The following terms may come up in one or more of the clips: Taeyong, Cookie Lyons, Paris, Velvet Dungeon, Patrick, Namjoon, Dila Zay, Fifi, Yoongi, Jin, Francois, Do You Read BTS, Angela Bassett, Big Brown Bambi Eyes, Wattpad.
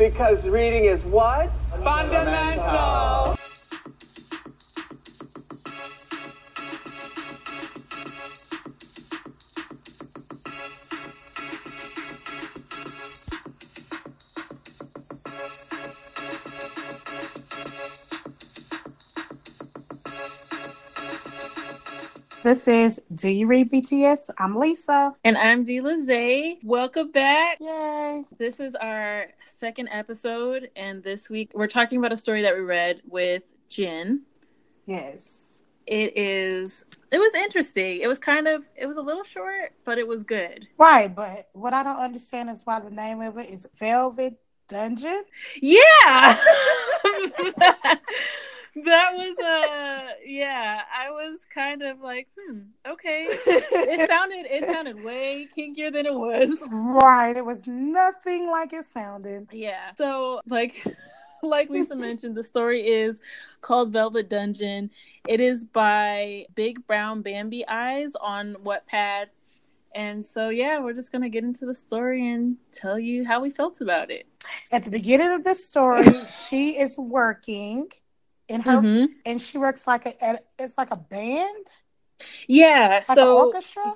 Because reading is what? Fundamental. This is Do You Read BTS? I'm Lisa. And I'm Dila Zay. Welcome back. Yay. This is our second episode. And this week, we're talking about a story that we read with Jin. Yes. It was interesting. It was a little short, but it was good. Right. But what I don't understand is why the name of it is Velvet Dungeon. Yeah. That was, I was kind of like, okay. It sounded way kinkier than it was. Right. It was nothing like it sounded. Yeah. So, like Lisa mentioned, the story is called Velvet Dungeon. It is by Big Brown Bambi Eyes on Wattpad. And so, we're just going to get into the story and tell you how we felt about it. At the beginning of the story, she is working. And she works it's like a band? Yeah. Like an orchestra?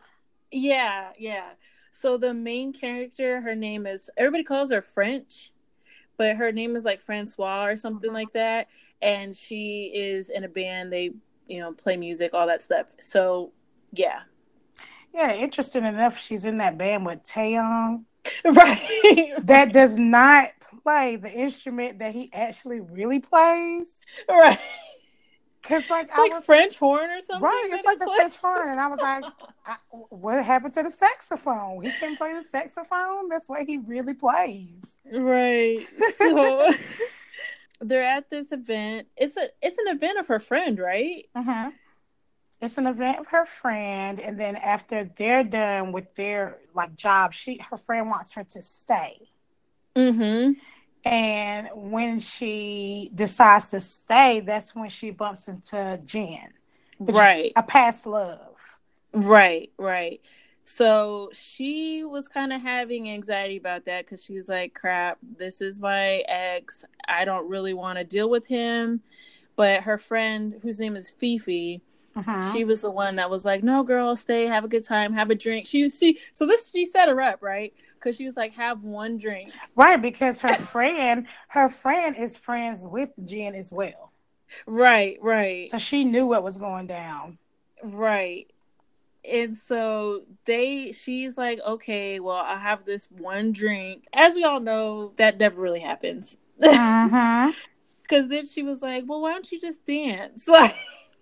Yeah, yeah. So the main character, her name is, everybody calls her French, but her name is like Francois or something like that. And she is in a band. They, play music, all that stuff. So, yeah. Yeah, interesting enough, she's in that band with Taeyong. Right. That does not play the instrument that he actually really plays. Right. Cause it's French horn or something. Right. It's like the French horn. And I was like, what happened to the saxophone? He can play the saxophone. That's what he really plays. Right. So they're at this event. It's an event of her friend, right? Uh-huh. It's an event of her friend, and then after they're done with their job, her friend wants her to stay. Mm-hmm. And when she decides to stay, that's when she bumps into Jin, right? A past love, right. So she was kind of having anxiety about that because she's like, "Crap, this is my ex. I don't really want to deal with him." But her friend, whose name is Fifi. Uh-huh. She was the one that was like, "No, girl, stay, have a good time, have a drink." She set her up, right? Because she was like, "Have one drink," right? Because her friend is friends with Jin as well, right. So she knew what was going down, right? And so she's like, "Okay, well, I'll have this one drink." As we all know, that never really happens. Uh-huh. Because then she was like, "Well, why don't you just dance?"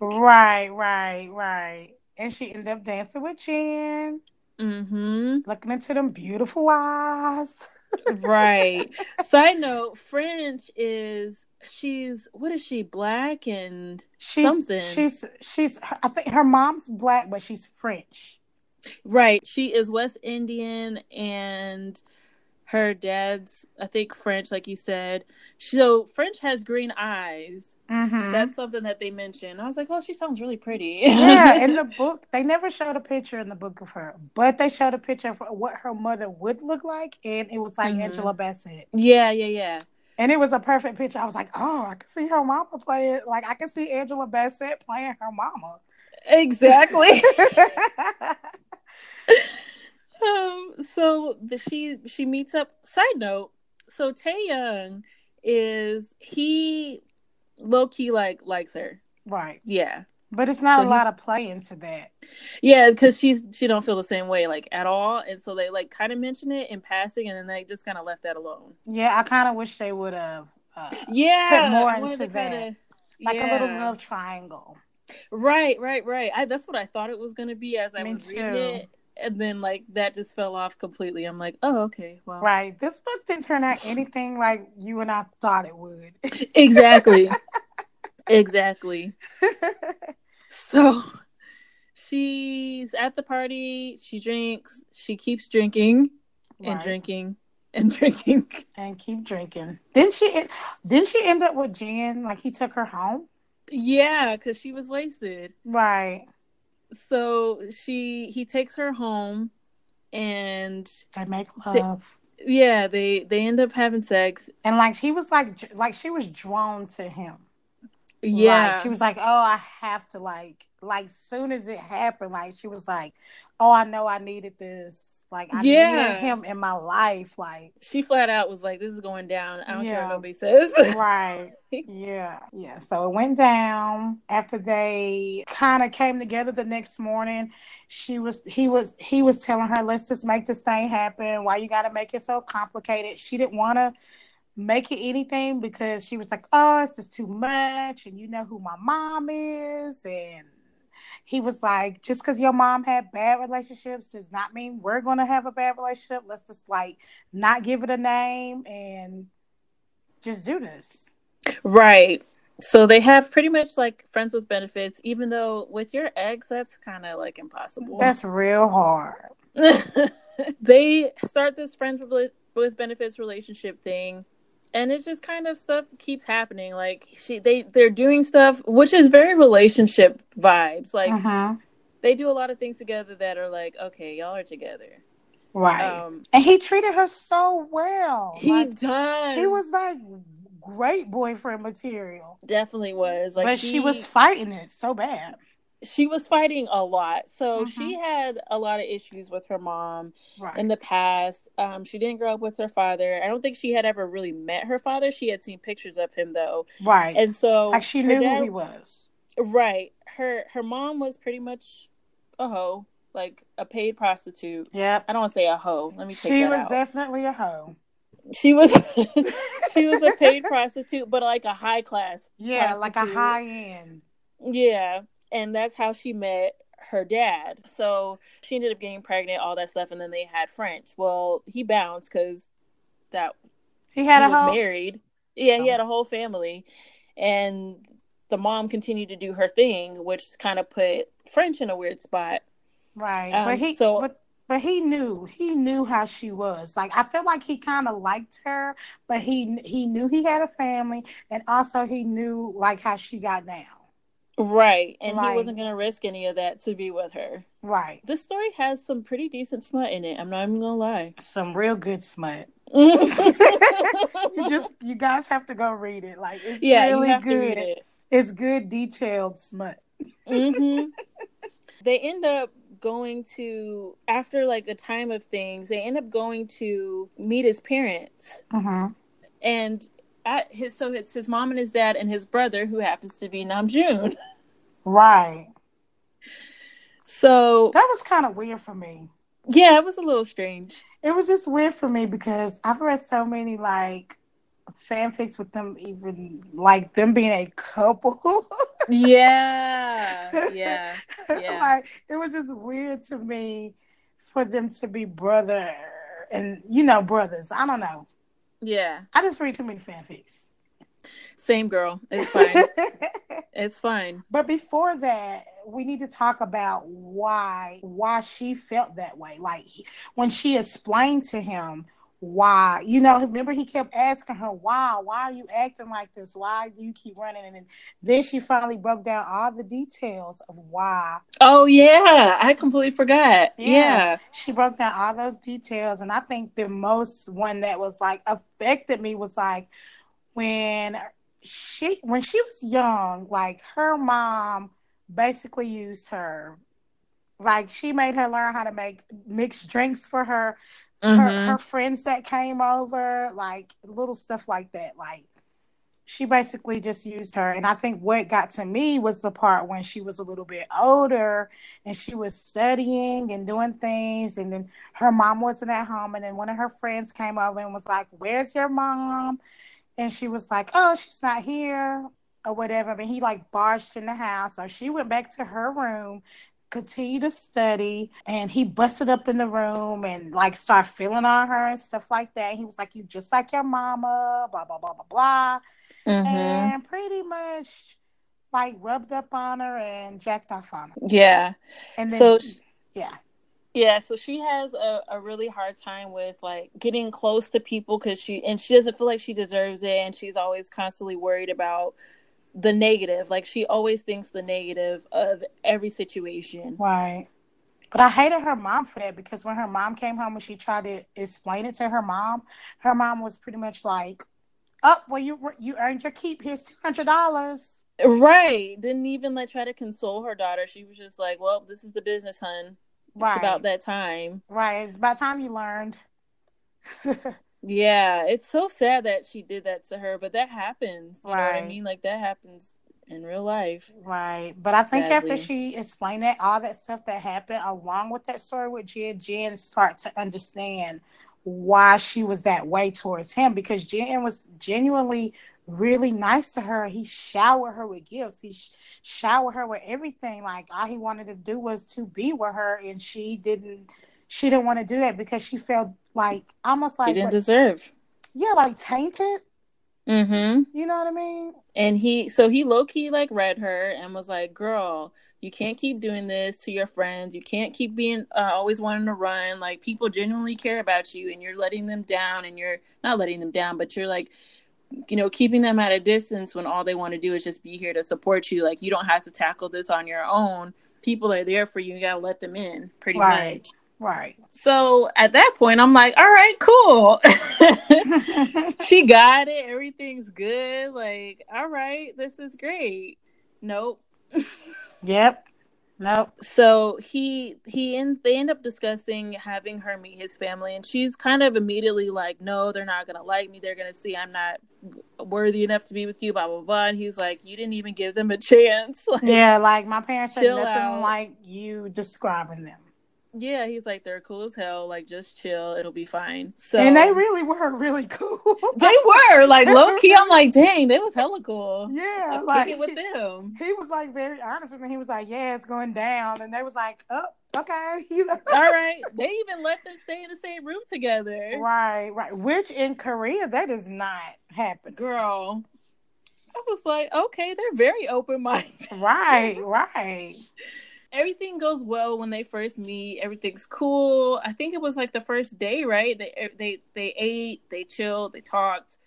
Right. And she ended up dancing with Jin. Mm-hmm. Looking into them beautiful eyes. Right. Side note, French is she, black and something? She's, I think her mom's black, but she's French. Right. She is West Indian and her dad's, I think, French, like you said. So French has green eyes. Mm-hmm. That's something that they mentioned. I was like, oh, she sounds really pretty. Yeah, in the book, they never showed a picture in the book of her, but they showed a picture of what her mother would look like, and it was like Angela Bassett. Yeah. And it was a perfect picture. I was like, oh, I can see her mama playing. Like, I can see Angela Bassett playing her mama. Exactly. She meets up. Side note, so Taeyong he low key likes her, right? Yeah, but it's not a lot of play into that. Yeah, because she don't feel the same way at all, and so they kind of mention it in passing, and then they just kind of left that alone. Yeah, I kind of wish they would have put more into that, a little love triangle. Right. That's what I thought it was gonna be as I was reading it. And then, that just fell off completely. I'm like, oh, okay, well. Right. This book didn't turn out anything like you and I thought it would. Exactly. So, she's at the party. She drinks. She keeps drinking and drinking and drinking. And keep drinking. Didn't she end up with Jin? He took her home? Yeah, because she was wasted. Right. So he takes her home, and they make love. Yeah, they end up having sex. And like he was like she was drawn to him. Yeah. Like, she was like, oh, I have to like soon as it happened, like she was like, oh, I know I needed this. Like I needed him in my life. Like she flat out was like, this is going down. I don't care what nobody says. Right. Yeah. Yeah. So it went down. After they kind of came together the next morning, he was telling her, let's just make this thing happen. Why you gotta make it so complicated? She didn't wanna make it anything because she was like, oh, it's just too much, and you know who my mom is. And he was like, just because your mom had bad relationships does not mean we're going to have a bad relationship. Let's just like not give it a name and just do this. Right. So they have pretty much like friends with benefits, even though with your ex, that's kind of like impossible. That's real hard. They start this friends with benefits relationship thing. And it's just kind of stuff keeps happening. Like they're doing stuff, which is very relationship vibes. Like they do a lot of things together that are like, okay, y'all are together. Right. And he treated her so well. He does. He was like great boyfriend material. Definitely was. Like, but she was fighting it so bad. She was fighting a lot. So she had a lot of issues with her mom in the past. She didn't grow up with her father. I don't think she had ever really met her father. She had seen pictures of him, though. Right. And so... like, she knew who he was. Right. Her mom was pretty much a hoe. Like, a paid prostitute. Yeah. I don't want to say a hoe. Let me take that out. She was definitely a hoe. She was a paid prostitute, but like a high-class prostitute. Like a high-end. Yeah. And that's how she met her dad. So she ended up getting pregnant, all that stuff. And then they had French. Well, he bounced because he was married. Yeah, he had a whole family. And the mom continued to do her thing, which kind of put French in a weird spot. Right. But he knew how she was. Like, I feel like he kind of liked her, but he knew he had a family. And also he knew like how she got down. Right, and he wasn't going to risk any of that to be with her. Right. This story has some pretty decent smut in it. I'm not even going to lie. Some real good smut. You guys have to go read it. Like, it's really good. It's good, detailed smut. They end up going to, after like a time of things, they end up going to meet his parents. And... it's his mom and his dad and his brother, who happens to be Namjoon. Right. So that was kind of weird for me. Yeah, it was a little strange. It was just weird for me because I've read so many like fanfics with them, even like them being a couple. Yeah. Like, it was just weird to me for them to be brother and brothers. I don't know. Yeah. I just read too many fanfics. Same girl. It's fine. It's fine. But before that, we need to talk about why she felt that way. Like, when she explained to him why, remember he kept asking her, why are you acting like this? Why do you keep running? And then she finally broke down all the details of why. Oh, yeah. I completely forgot. Yeah. She broke down all those details. And I think the most one that was like affected me was like when she was young, like her mom basically used her. Like, she made her learn how to make mixed drinks for her. Her friends that came over, like little stuff like that. Like, she basically just used her. And I think what got to me was the part when she was a little bit older and she was studying and doing things. And then her mom wasn't at home. And then one of her friends came over and was like, where's your mom? And she was like, oh, she's not here or whatever. And he like barged in the house. So she went back to her room, continue to study, and he busted up in the room and like start feeling on her and stuff like that. He was like, you just like your mama, blah blah blah blah blah, and pretty much like rubbed up on her and jacked off on her. So she has a really hard time with like getting close to people because she doesn't feel like she deserves it, and she's always constantly worried about the negative. Like, she always thinks the negative of every situation. Right. But I hated her mom for that, because when her mom came home and she tried to explain it to her mom was pretty much like, oh, well, you earned your keep. Here's $200. Right. Didn't even like try to console her daughter. She was just like, well, this is the business, hun. Right. It's about that time. Right. It's about time you learned. Yeah. It's so sad that she did that to her, but that happens. You know what I mean? Like, that happens in real life. Right. But I think after she explained that, all that stuff that happened along with that story with Jin start to understand why she was that way towards him, because Jin was genuinely really nice to her. He showered her with gifts. He showered her with everything. Like, all he wanted to do was to be with her, and she didn't want to do that because she felt like almost like she didn't deserve. Yeah, like tainted. Mm-hmm. You know what I mean? And he low-key like read her and was like, girl, you can't keep doing this to your friends. You can't keep being always wanting to run. Like, people genuinely care about you, and you're letting them down, and you're not letting them down, but you're like, you know, keeping them at a distance when all they want to do is just be here to support you. Like, you don't have to tackle this on your own. People are there for you. You got to let them in pretty much. Right. So at that point, I'm like, all right, cool. She got it. Everything's good. Like, all right, this is great. Nope. Yep. Nope. So they end up discussing having her meet his family, and she's kind of immediately like, no, they're not going to like me. They're going to see I'm not worthy enough to be with you, blah, blah, blah. And he's like, you didn't even give them a chance. Like, yeah, like my parents said nothing like you describing them. Yeah, he's like, they're cool as hell. Like, just chill. It'll be fine. So, and they really were really cool. They were. Like, low-key, I'm like, dang, they was hella cool. Yeah. I'm like, kicking with them. He was, like, very honest with me. He was like, yeah, it's going down. And they was like, oh, okay. All right. They even let them stay in the same room together. Right, right. Which, in Korea, that does not happen. Girl. I was like, okay, they're very open-minded. Right, right. Everything goes well when they first meet. Everything's cool. I think it was like the first day, right? They ate, they chilled, they talked.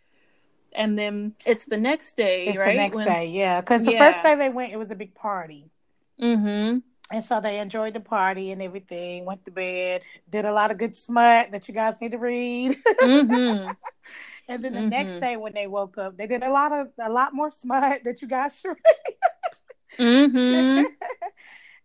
And then it's the next day, right? It's the next day, yeah. Because the first day they went, it was a big party. Mm-hmm. And so they enjoyed the party and everything, went to bed, did a lot of good smut that you guys need to read. Mm-hmm. And then the next day when they woke up, they did a lot more smut that you guys should read. Mm-hmm.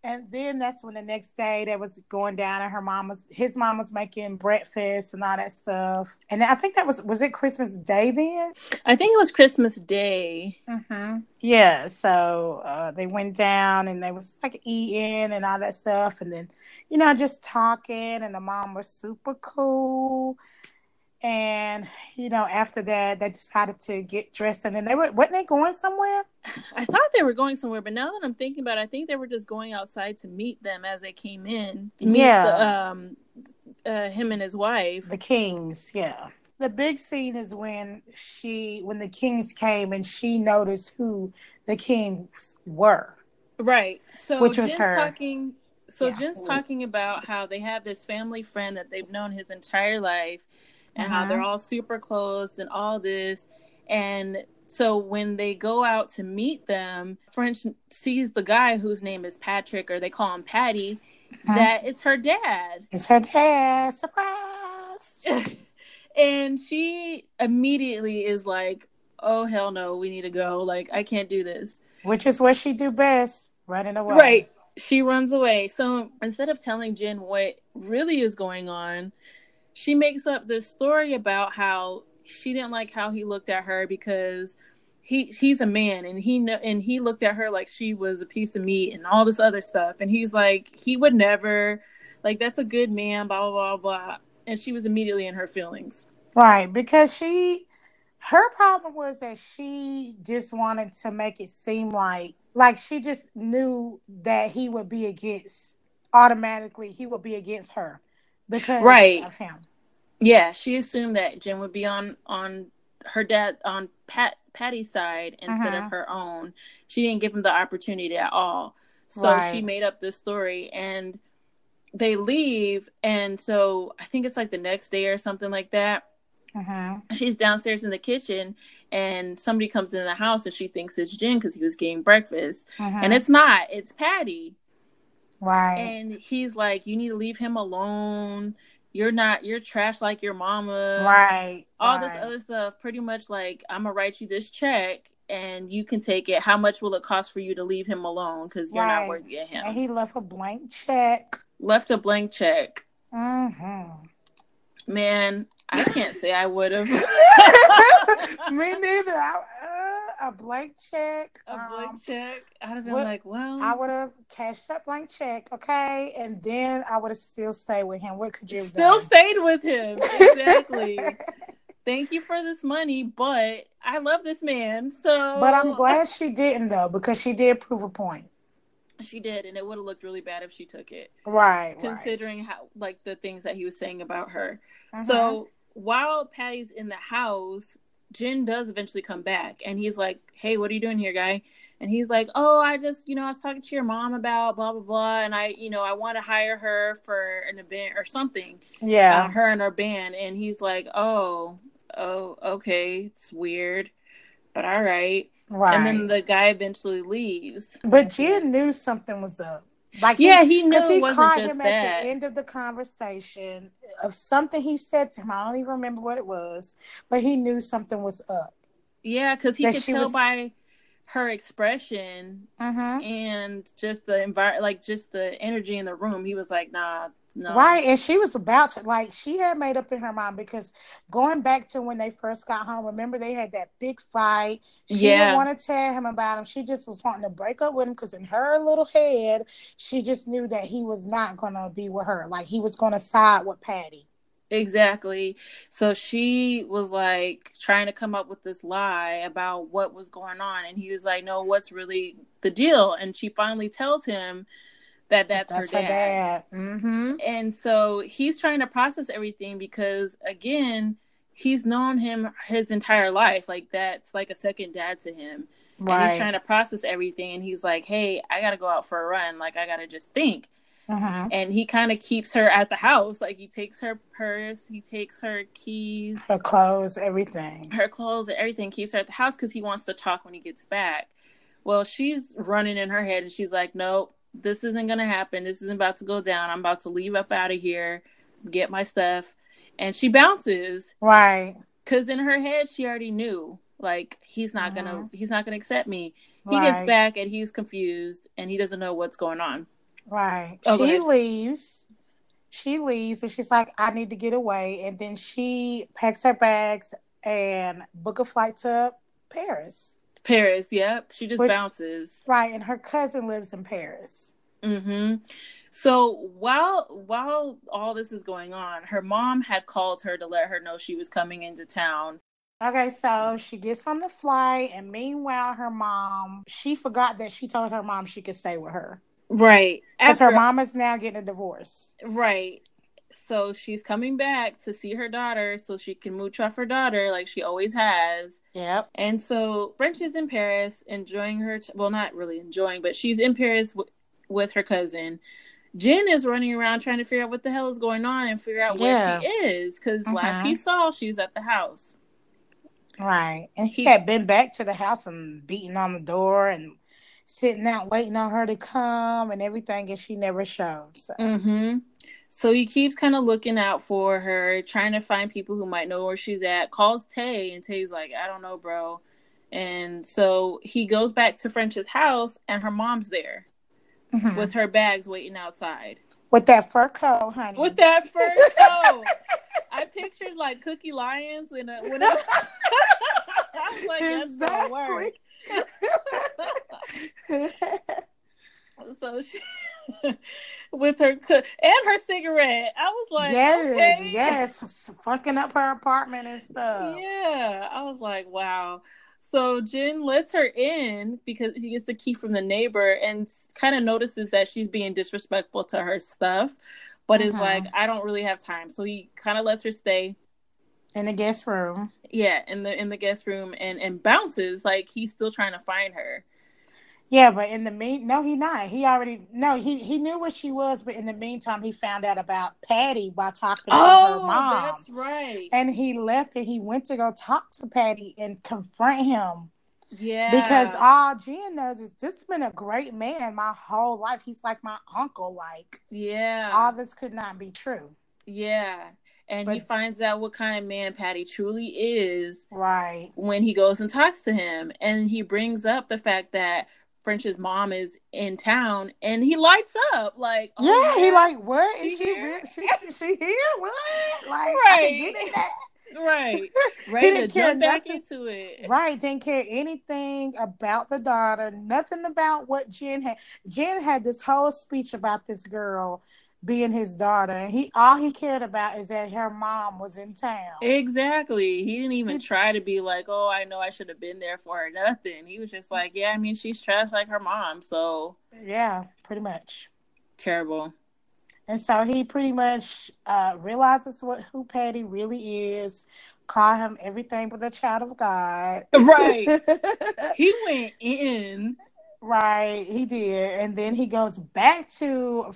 And then that's when the next day that was going down, and his mom was making breakfast and all that stuff. And I think that was it Christmas Day then? I think it was Christmas Day. Mm-hmm. Yeah. So they went down and they was like eating and all that stuff. And then, you know, just talking, and the mom was super cool. And, you know, after that, they decided to get dressed. And then weren't they going somewhere? I thought they were going somewhere. But now that I'm thinking about it, I think they were just going outside to meet them as they came in. Yeah. Him and his wife. The Kings, yeah. The big scene is when the Kings came and she noticed who the Kings were. Right. So which was her. Jin's talking about how they have this family friend that they've known his entire life, and how they're all super close and all this. And so when they go out to meet them, French sees the guy whose name is Patrick, or they call him Patty, that it's her dad. It's her dad. Surprise. And she immediately is like, oh, hell no, we need to go. Like, I can't do this. Which is what she do best, running away. Right. She runs away. So instead of telling Jin what really is going on, she makes up this story about how she didn't like how he looked at her because he's a man, and he looked at her like she was a piece of meat and all this other stuff. And he's like, he would never, like, that's a good man, blah, blah, blah, blah. And she was immediately in her feelings. Right. Because her problem was that she just wanted to make it seem like she just knew that he would be against her. Because of him. Yeah, she assumed that Jin would be on her dad, on Patty's side instead of her own. She didn't give him the opportunity at all. So she made up this story, and they leave. And so I think it's like the next day or something like that. She's downstairs in the kitchen, and somebody comes in the house, and she thinks it's Jin because he was getting breakfast. And it's not. It's Patty. Right. And he's like, you need to leave him alone. You're trash like your mama. Right. All this other stuff. Pretty much like, I'm going to write you this check and you can take it. How much will it cost for you to leave him alone? Because you're not worthy of him. And he left a blank check. Mm-hmm. Man, I can't say I would have. Me neither. A blank check. I'd have been like, well. I would have cashed that blank check, okay? And then I would have still stayed with him. What could you have done? Still stayed with him. Exactly. Thank you for this money, but I love this man. So. But I'm glad she didn't, though, because she did prove a point. She did, and it would have looked really bad if she took it. Right. Considering how, like, the things that he was saying about her. Uh-huh. So while Patty's in the house, Jin does eventually come back, and he's like, hey, what are you doing here, guy? And he's like, oh, I just, I was talking to your mom about blah, blah, blah, and I want to hire her for an event or something. Yeah. Her and her band. And he's like, oh, okay, it's weird, but all right. Right. And then the guy eventually leaves. But Jin knew something was up. Like, he knew it wasn't just that. At the end of the conversation of something he said to him, I don't even remember what it was, but he knew something was up. Yeah, because he could tell by her expression and just the environment, like just the energy in the room. He was like, nah. No. Right, and she was about to, like, she had made up in her mind, because going back to when they first got home, remember they had that big fight. She didn't want to tell him about him. She just was wanting to break up with him, because in her little head, she just knew that he was not going to be with her. Like, he was going to side with Patty. Exactly. So she was like trying to come up with this lie about what was going on, and he was like, no, what's really the deal? And she finally tells him that's her dad. Mm-hmm. And so he's trying to process everything, because again, he's known him his entire life. Like, that's like a second dad to him. Right. And he's trying to process everything, and he's like, hey, I gotta go out for a run, like I gotta just think. Uh-huh. And he kind of keeps her at the house. Like, he takes her purse, he takes her keys, her clothes, everything, keeps her at the house because he wants to talk when he gets back. Well, she's running in her head, and she's like, nope, this isn't going to happen. This isn't about to go down. I'm about to leave up out of here, get my stuff. And she bounces. Right. Because in her head, she already knew, like, he's not going to accept me. Right. He gets back, and he's confused, and he doesn't know what's going on. Right. Oh, she leaves. She leaves, and she's like, I need to get away. And then she packs her bags and book a flight to Paris, yep. She just bounces. Right, and her cousin lives in Paris. Mm-hmm. So while all this is going on, her mom had called her to let her know she was coming into town. Okay, so she gets on the flight, and meanwhile, her mom, she forgot that she told her mom she could stay with her. Right. Because her mom is now getting a divorce. Right. So she's coming back to see her daughter so she can mooch off her daughter like she always has. Yep. And so French is in Paris enjoying her... not really enjoying, but she's in Paris with her cousin. Jin is running around trying to figure out what the hell is going on and figure out where she is, because last he saw, she was at the house. Right. And he had been back to the house and beating on the door and sitting out waiting on her to come and everything, and she never showed. So. Mm-hmm. So he keeps kind of looking out for her, trying to find people who might know where she's at, calls Tay, and Tay's like, I don't know, bro. And so he goes back to French's house, and her mom's there with her bags waiting outside. With that fur coat, honey. With that fur coat. I pictured, like, Cookie Lyons in a... I was like, that's gonna work. So she with her and her cigarette, I was like, yes, fucking up her apartment and stuff. Yeah, I was like, wow. So Jin lets her in because he gets the key from the neighbor and kind of notices that she's being disrespectful to her stuff, but is like, I don't really have time. So he kind of lets her stay in the guest room. Yeah, in the guest room and bounces, like he's still trying to find her. Yeah, but in the he knew where she was, but in the meantime, he found out about Patty by talking to her mom. Oh, that's right. And he left and he went to go talk to Patty and confront him. Yeah. Because all Jin knows is this has been a great man my whole life. He's like my uncle. Like, yeah. All this could not be true. Yeah. And but, he finds out what kind of man Patty truly is. Right. When he goes and talks to him. And he brings up the fact that French's mom is in town, and he lights up. Like, oh, yeah, he like, what? Is she here? She here? What? Like, right. I can get in that. Right. Ready to jump back into it. Right. Didn't care anything about the daughter, nothing about what Jin had. Jin had this whole speech about this girl being his daughter, and he all he cared about is that her mom was in town. Exactly. He didn't even try to be like, oh, I know I should have been there for her, nothing. He was just like, yeah, I mean, she's trash like her mom, so yeah, pretty much. Terrible. And so he pretty much realizes who Patty really is, call him everything but the child of God. Right. He went in. Right, he did. And then he goes back to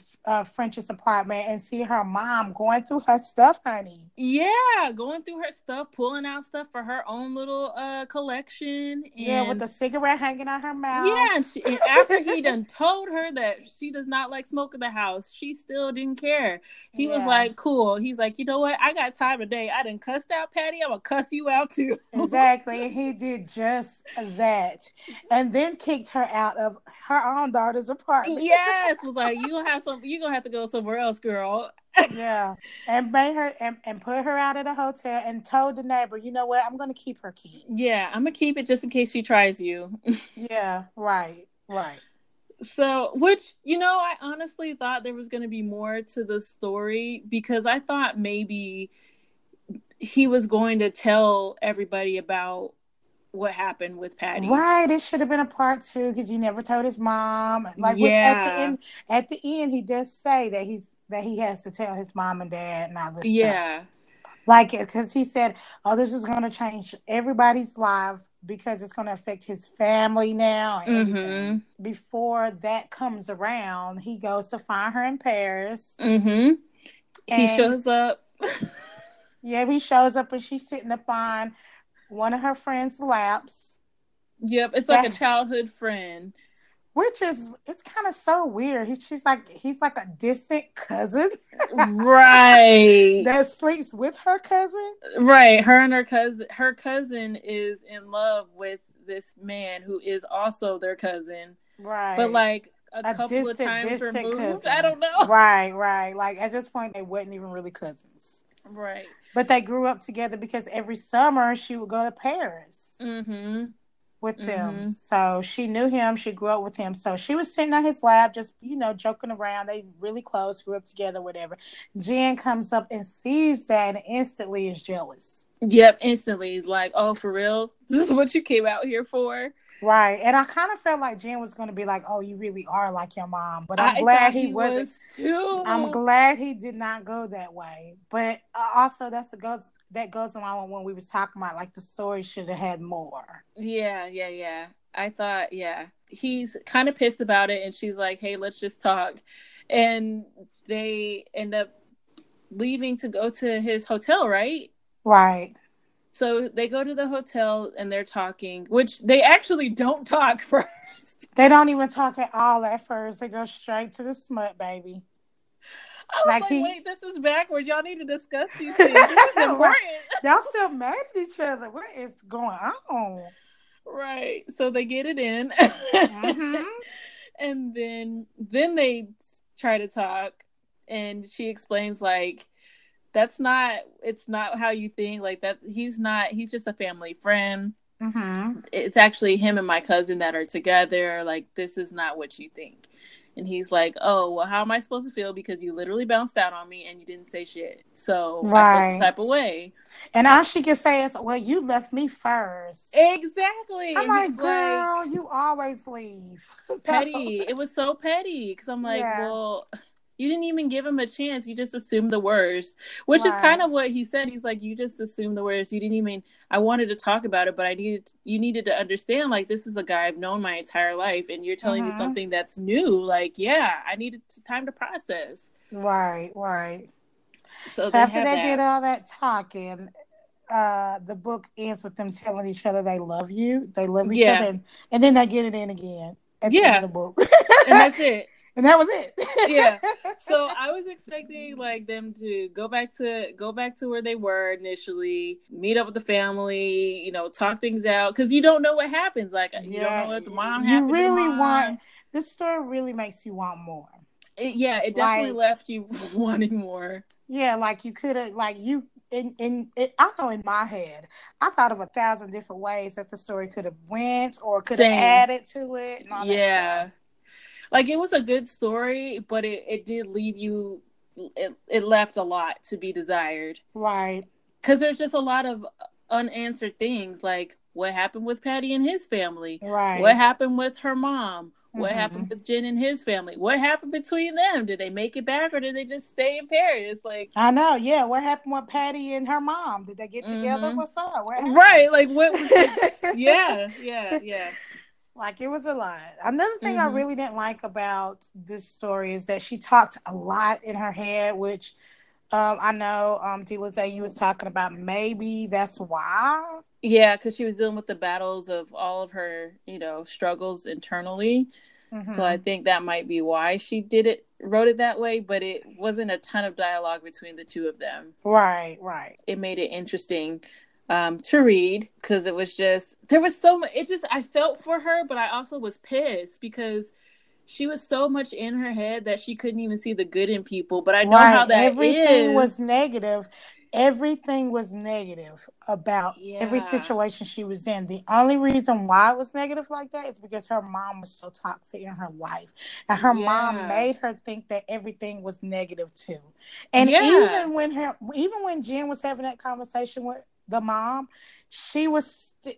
French's apartment and see her mom going through her stuff, honey. Yeah, going through her stuff, pulling out stuff for her own little collection. And yeah, with the cigarette hanging out her mouth. Yeah, and after he done told her that she does not like smoke in the house, she still didn't care. He was like, cool. He's like, you know what? I got time today. I done cussed out Patty. I'm going to cuss you out too. Exactly. He did just that. And then kicked her out of her own daughter's apartment. Yes, was like, you gonna have to go somewhere else, girl. Yeah, and made her and put her out of the hotel and told the neighbor, you know what, I'm gonna keep her keys. Yeah, I'm gonna keep it just in case she tries you. Yeah, right. So, which, you know, I honestly thought there was gonna be more to the story, because I thought maybe he was going to tell everybody about what happened with Patty. Right, it should have been a part two, because he never told his mom. Like, yeah. At the end, he does say that he has to tell his mom and dad and all this stuff. Like, because he said, oh, this is going to change everybody's life, because it's going to affect his family now. And mm-hmm. Before that comes around, he goes to find her in Paris. Mm-hmm. He shows up. Yeah, he shows up, and she's sitting upon one of her friends' laps. Yep, it's like a childhood friend, which is it's kind of so weird. He's like a distant cousin, right? That sleeps with her cousin, right? Her cousin is in love with this man who is also their cousin, right? But like a couple distant, of times removed. Cousin. I don't know. Right. Like at this point, they wasn't even really cousins. Right, but they grew up together, because every summer she would go to Paris with them. So she knew him. She grew up with him. So she was sitting on his lap, just joking around. They really close, grew up together, whatever. Jin comes up and sees that, and instantly is jealous. Yep, instantly is like, "Oh, for real? This is what you came out here for?" Right, and I kind of felt like Jin was going to be like, "Oh, you really are like your mom," but I'm glad he wasn't. Too. I'm glad he did not go that way. But also, that goes along with when we was talking about like the story should have had more. Yeah. I thought, yeah, he's kind of pissed about it, and she's like, "Hey, let's just talk," and they end up leaving to go to his hotel, right? Right. So they go to the hotel and they're talking, which they actually don't talk first. They don't even talk at all at first. They go straight to the smut, baby. I was like wait, this is backwards. Y'all need to discuss these things. This is important. Y'all still mad at each other. What is going on? Right. So they get it in. And then they try to talk. And she explains like, it's not how you think, like that. He's just a family friend. It's actually him and my cousin that are together. Like, this is not what you think. And he's like, oh, well, how am I supposed to feel? Because you literally bounced out on me and you didn't say shit. So I feel some type of way. And all she can say is, well, you left me first. Exactly. I'm like, girl, you always leave. Petty. It was so petty. Because I'm like, well, you didn't even give him a chance. You just assumed the worst, which is kind of what he said. He's like, you just assumed the worst. You didn't even, I wanted to talk about it, but you needed to understand, like, this is a guy I've known my entire life, and you're telling me something that's new. Like, yeah, I needed time to process. Right. So after they did all that talking, the book ends with them telling each other they love you, they love each other, and then they get it in again at the end of the book. And that's it. And that was it. Yeah. So I was expecting like them to go back to where they were initially, meet up with the family, you know, talk things out, because you don't know what happens. Like you don't know what the mom happened. You really want this story. Really makes you want more. It definitely left you wanting more. Yeah, like you could have, like you. I know in my head, I thought of 1,000 different ways that the story could have went or could have added to it. And all that stuff. Like, it was a good story, but it did leave you... It left a lot to be desired. Right. Because there's just a lot of unanswered things, like what happened with Patty and his family? Right. What happened with her mom? Mm-hmm. What happened with Jin and his family? What happened between them? Did they make it back, or did they just stay in Paris? Like, I know, what happened with Patty and her mom? Did they get together? What's up? Right, like, what was... Yeah. Like, it was a lot. Another thing I really didn't like about this story is that she talked a lot in her head, which I know, DeLizay, you was talking about maybe that's why. Yeah, because she was dealing with the battles of all of her, struggles internally. Mm-hmm. So I think that might be why she wrote it that way, but it wasn't a ton of dialogue between the two of them. Right. It made it interesting to read, because it was just, there was so much, it just, I felt for her, but I also was pissed because she was so much in her head that she couldn't even see the good in people. But I know how that everything was negative about every situation she was in. The only reason why it was negative like that is because her mom was so toxic in her life, and her mom made her think that everything was negative too. And even when Jin was having that conversation with the mom,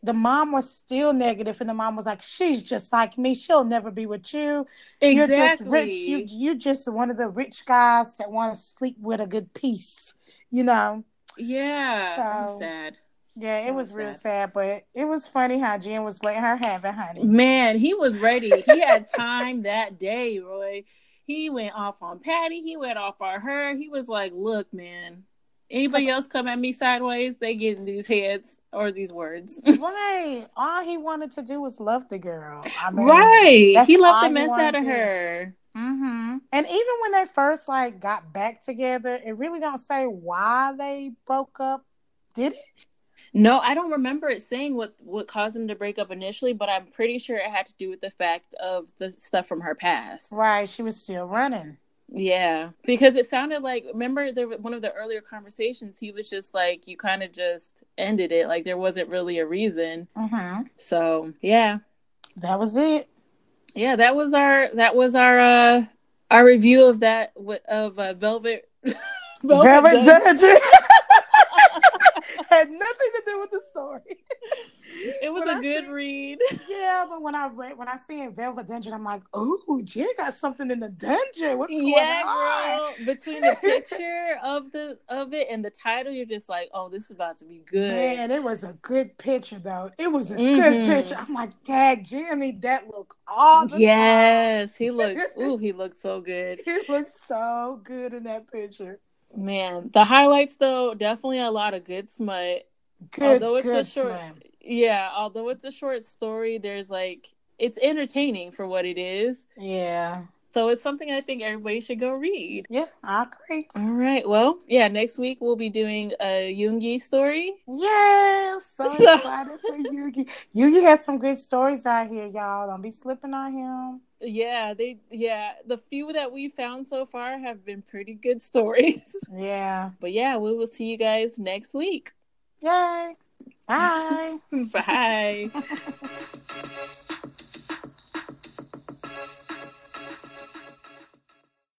the mom was still negative, and the mom was like, she's just like me, she'll never be with you. Exactly. You're just rich, you're just one of the rich guys that want to sleep with a good piece, so I'm sad. Yeah, it was real sad, but it was funny how Jin was letting her have it, honey. Man, he was ready. He had time that day, Roy. He went off on Patty, he went off on her. He was like, look, man, anybody else come at me sideways, they get in these heads or these words. Right. All he wanted to do was love the girl. I mean, right. He loved the mess out of her. Mm-hmm. And even when they first got back together, it really don't say why they broke up, did it? No, I don't remember it saying what caused them to break up initially, but I'm pretty sure it had to do with the fact of the stuff from her past. Right. She was still running. Yeah, because it sounded like, remember, there one of the earlier conversations, he was just like, you kind of just ended it, like there wasn't really a reason. So that was it. That was our review of that of Velvet Dungeon. Had nothing to do with the story. It was a good read. Yeah, but when I see in Velvet Dungeon, I'm like, ooh, Jen got something in the dungeon. What's going on? Girl, between the picture of it and the title, you're just like, oh, this is about to be good. Man, it was a good picture though. It was a good picture. I'm like, dad, Jen need that look all the time. He looked so good. He looked so good in that picture. Man, the highlights though, definitely a lot of good smut. Although it's a short story, there's it's entertaining for what it is. Yeah. So it's something I think everybody should go read. Yeah, I agree. All right. Well, next week we'll be doing a Yoongi story. Yeah, I'm so excited for Yoongi. Yoongi has some good stories out here, y'all. Don't be slipping on him. Yeah, the few that we found so far have been pretty good stories. Yeah. But we will see you guys next week. Yay. Bye. Bye.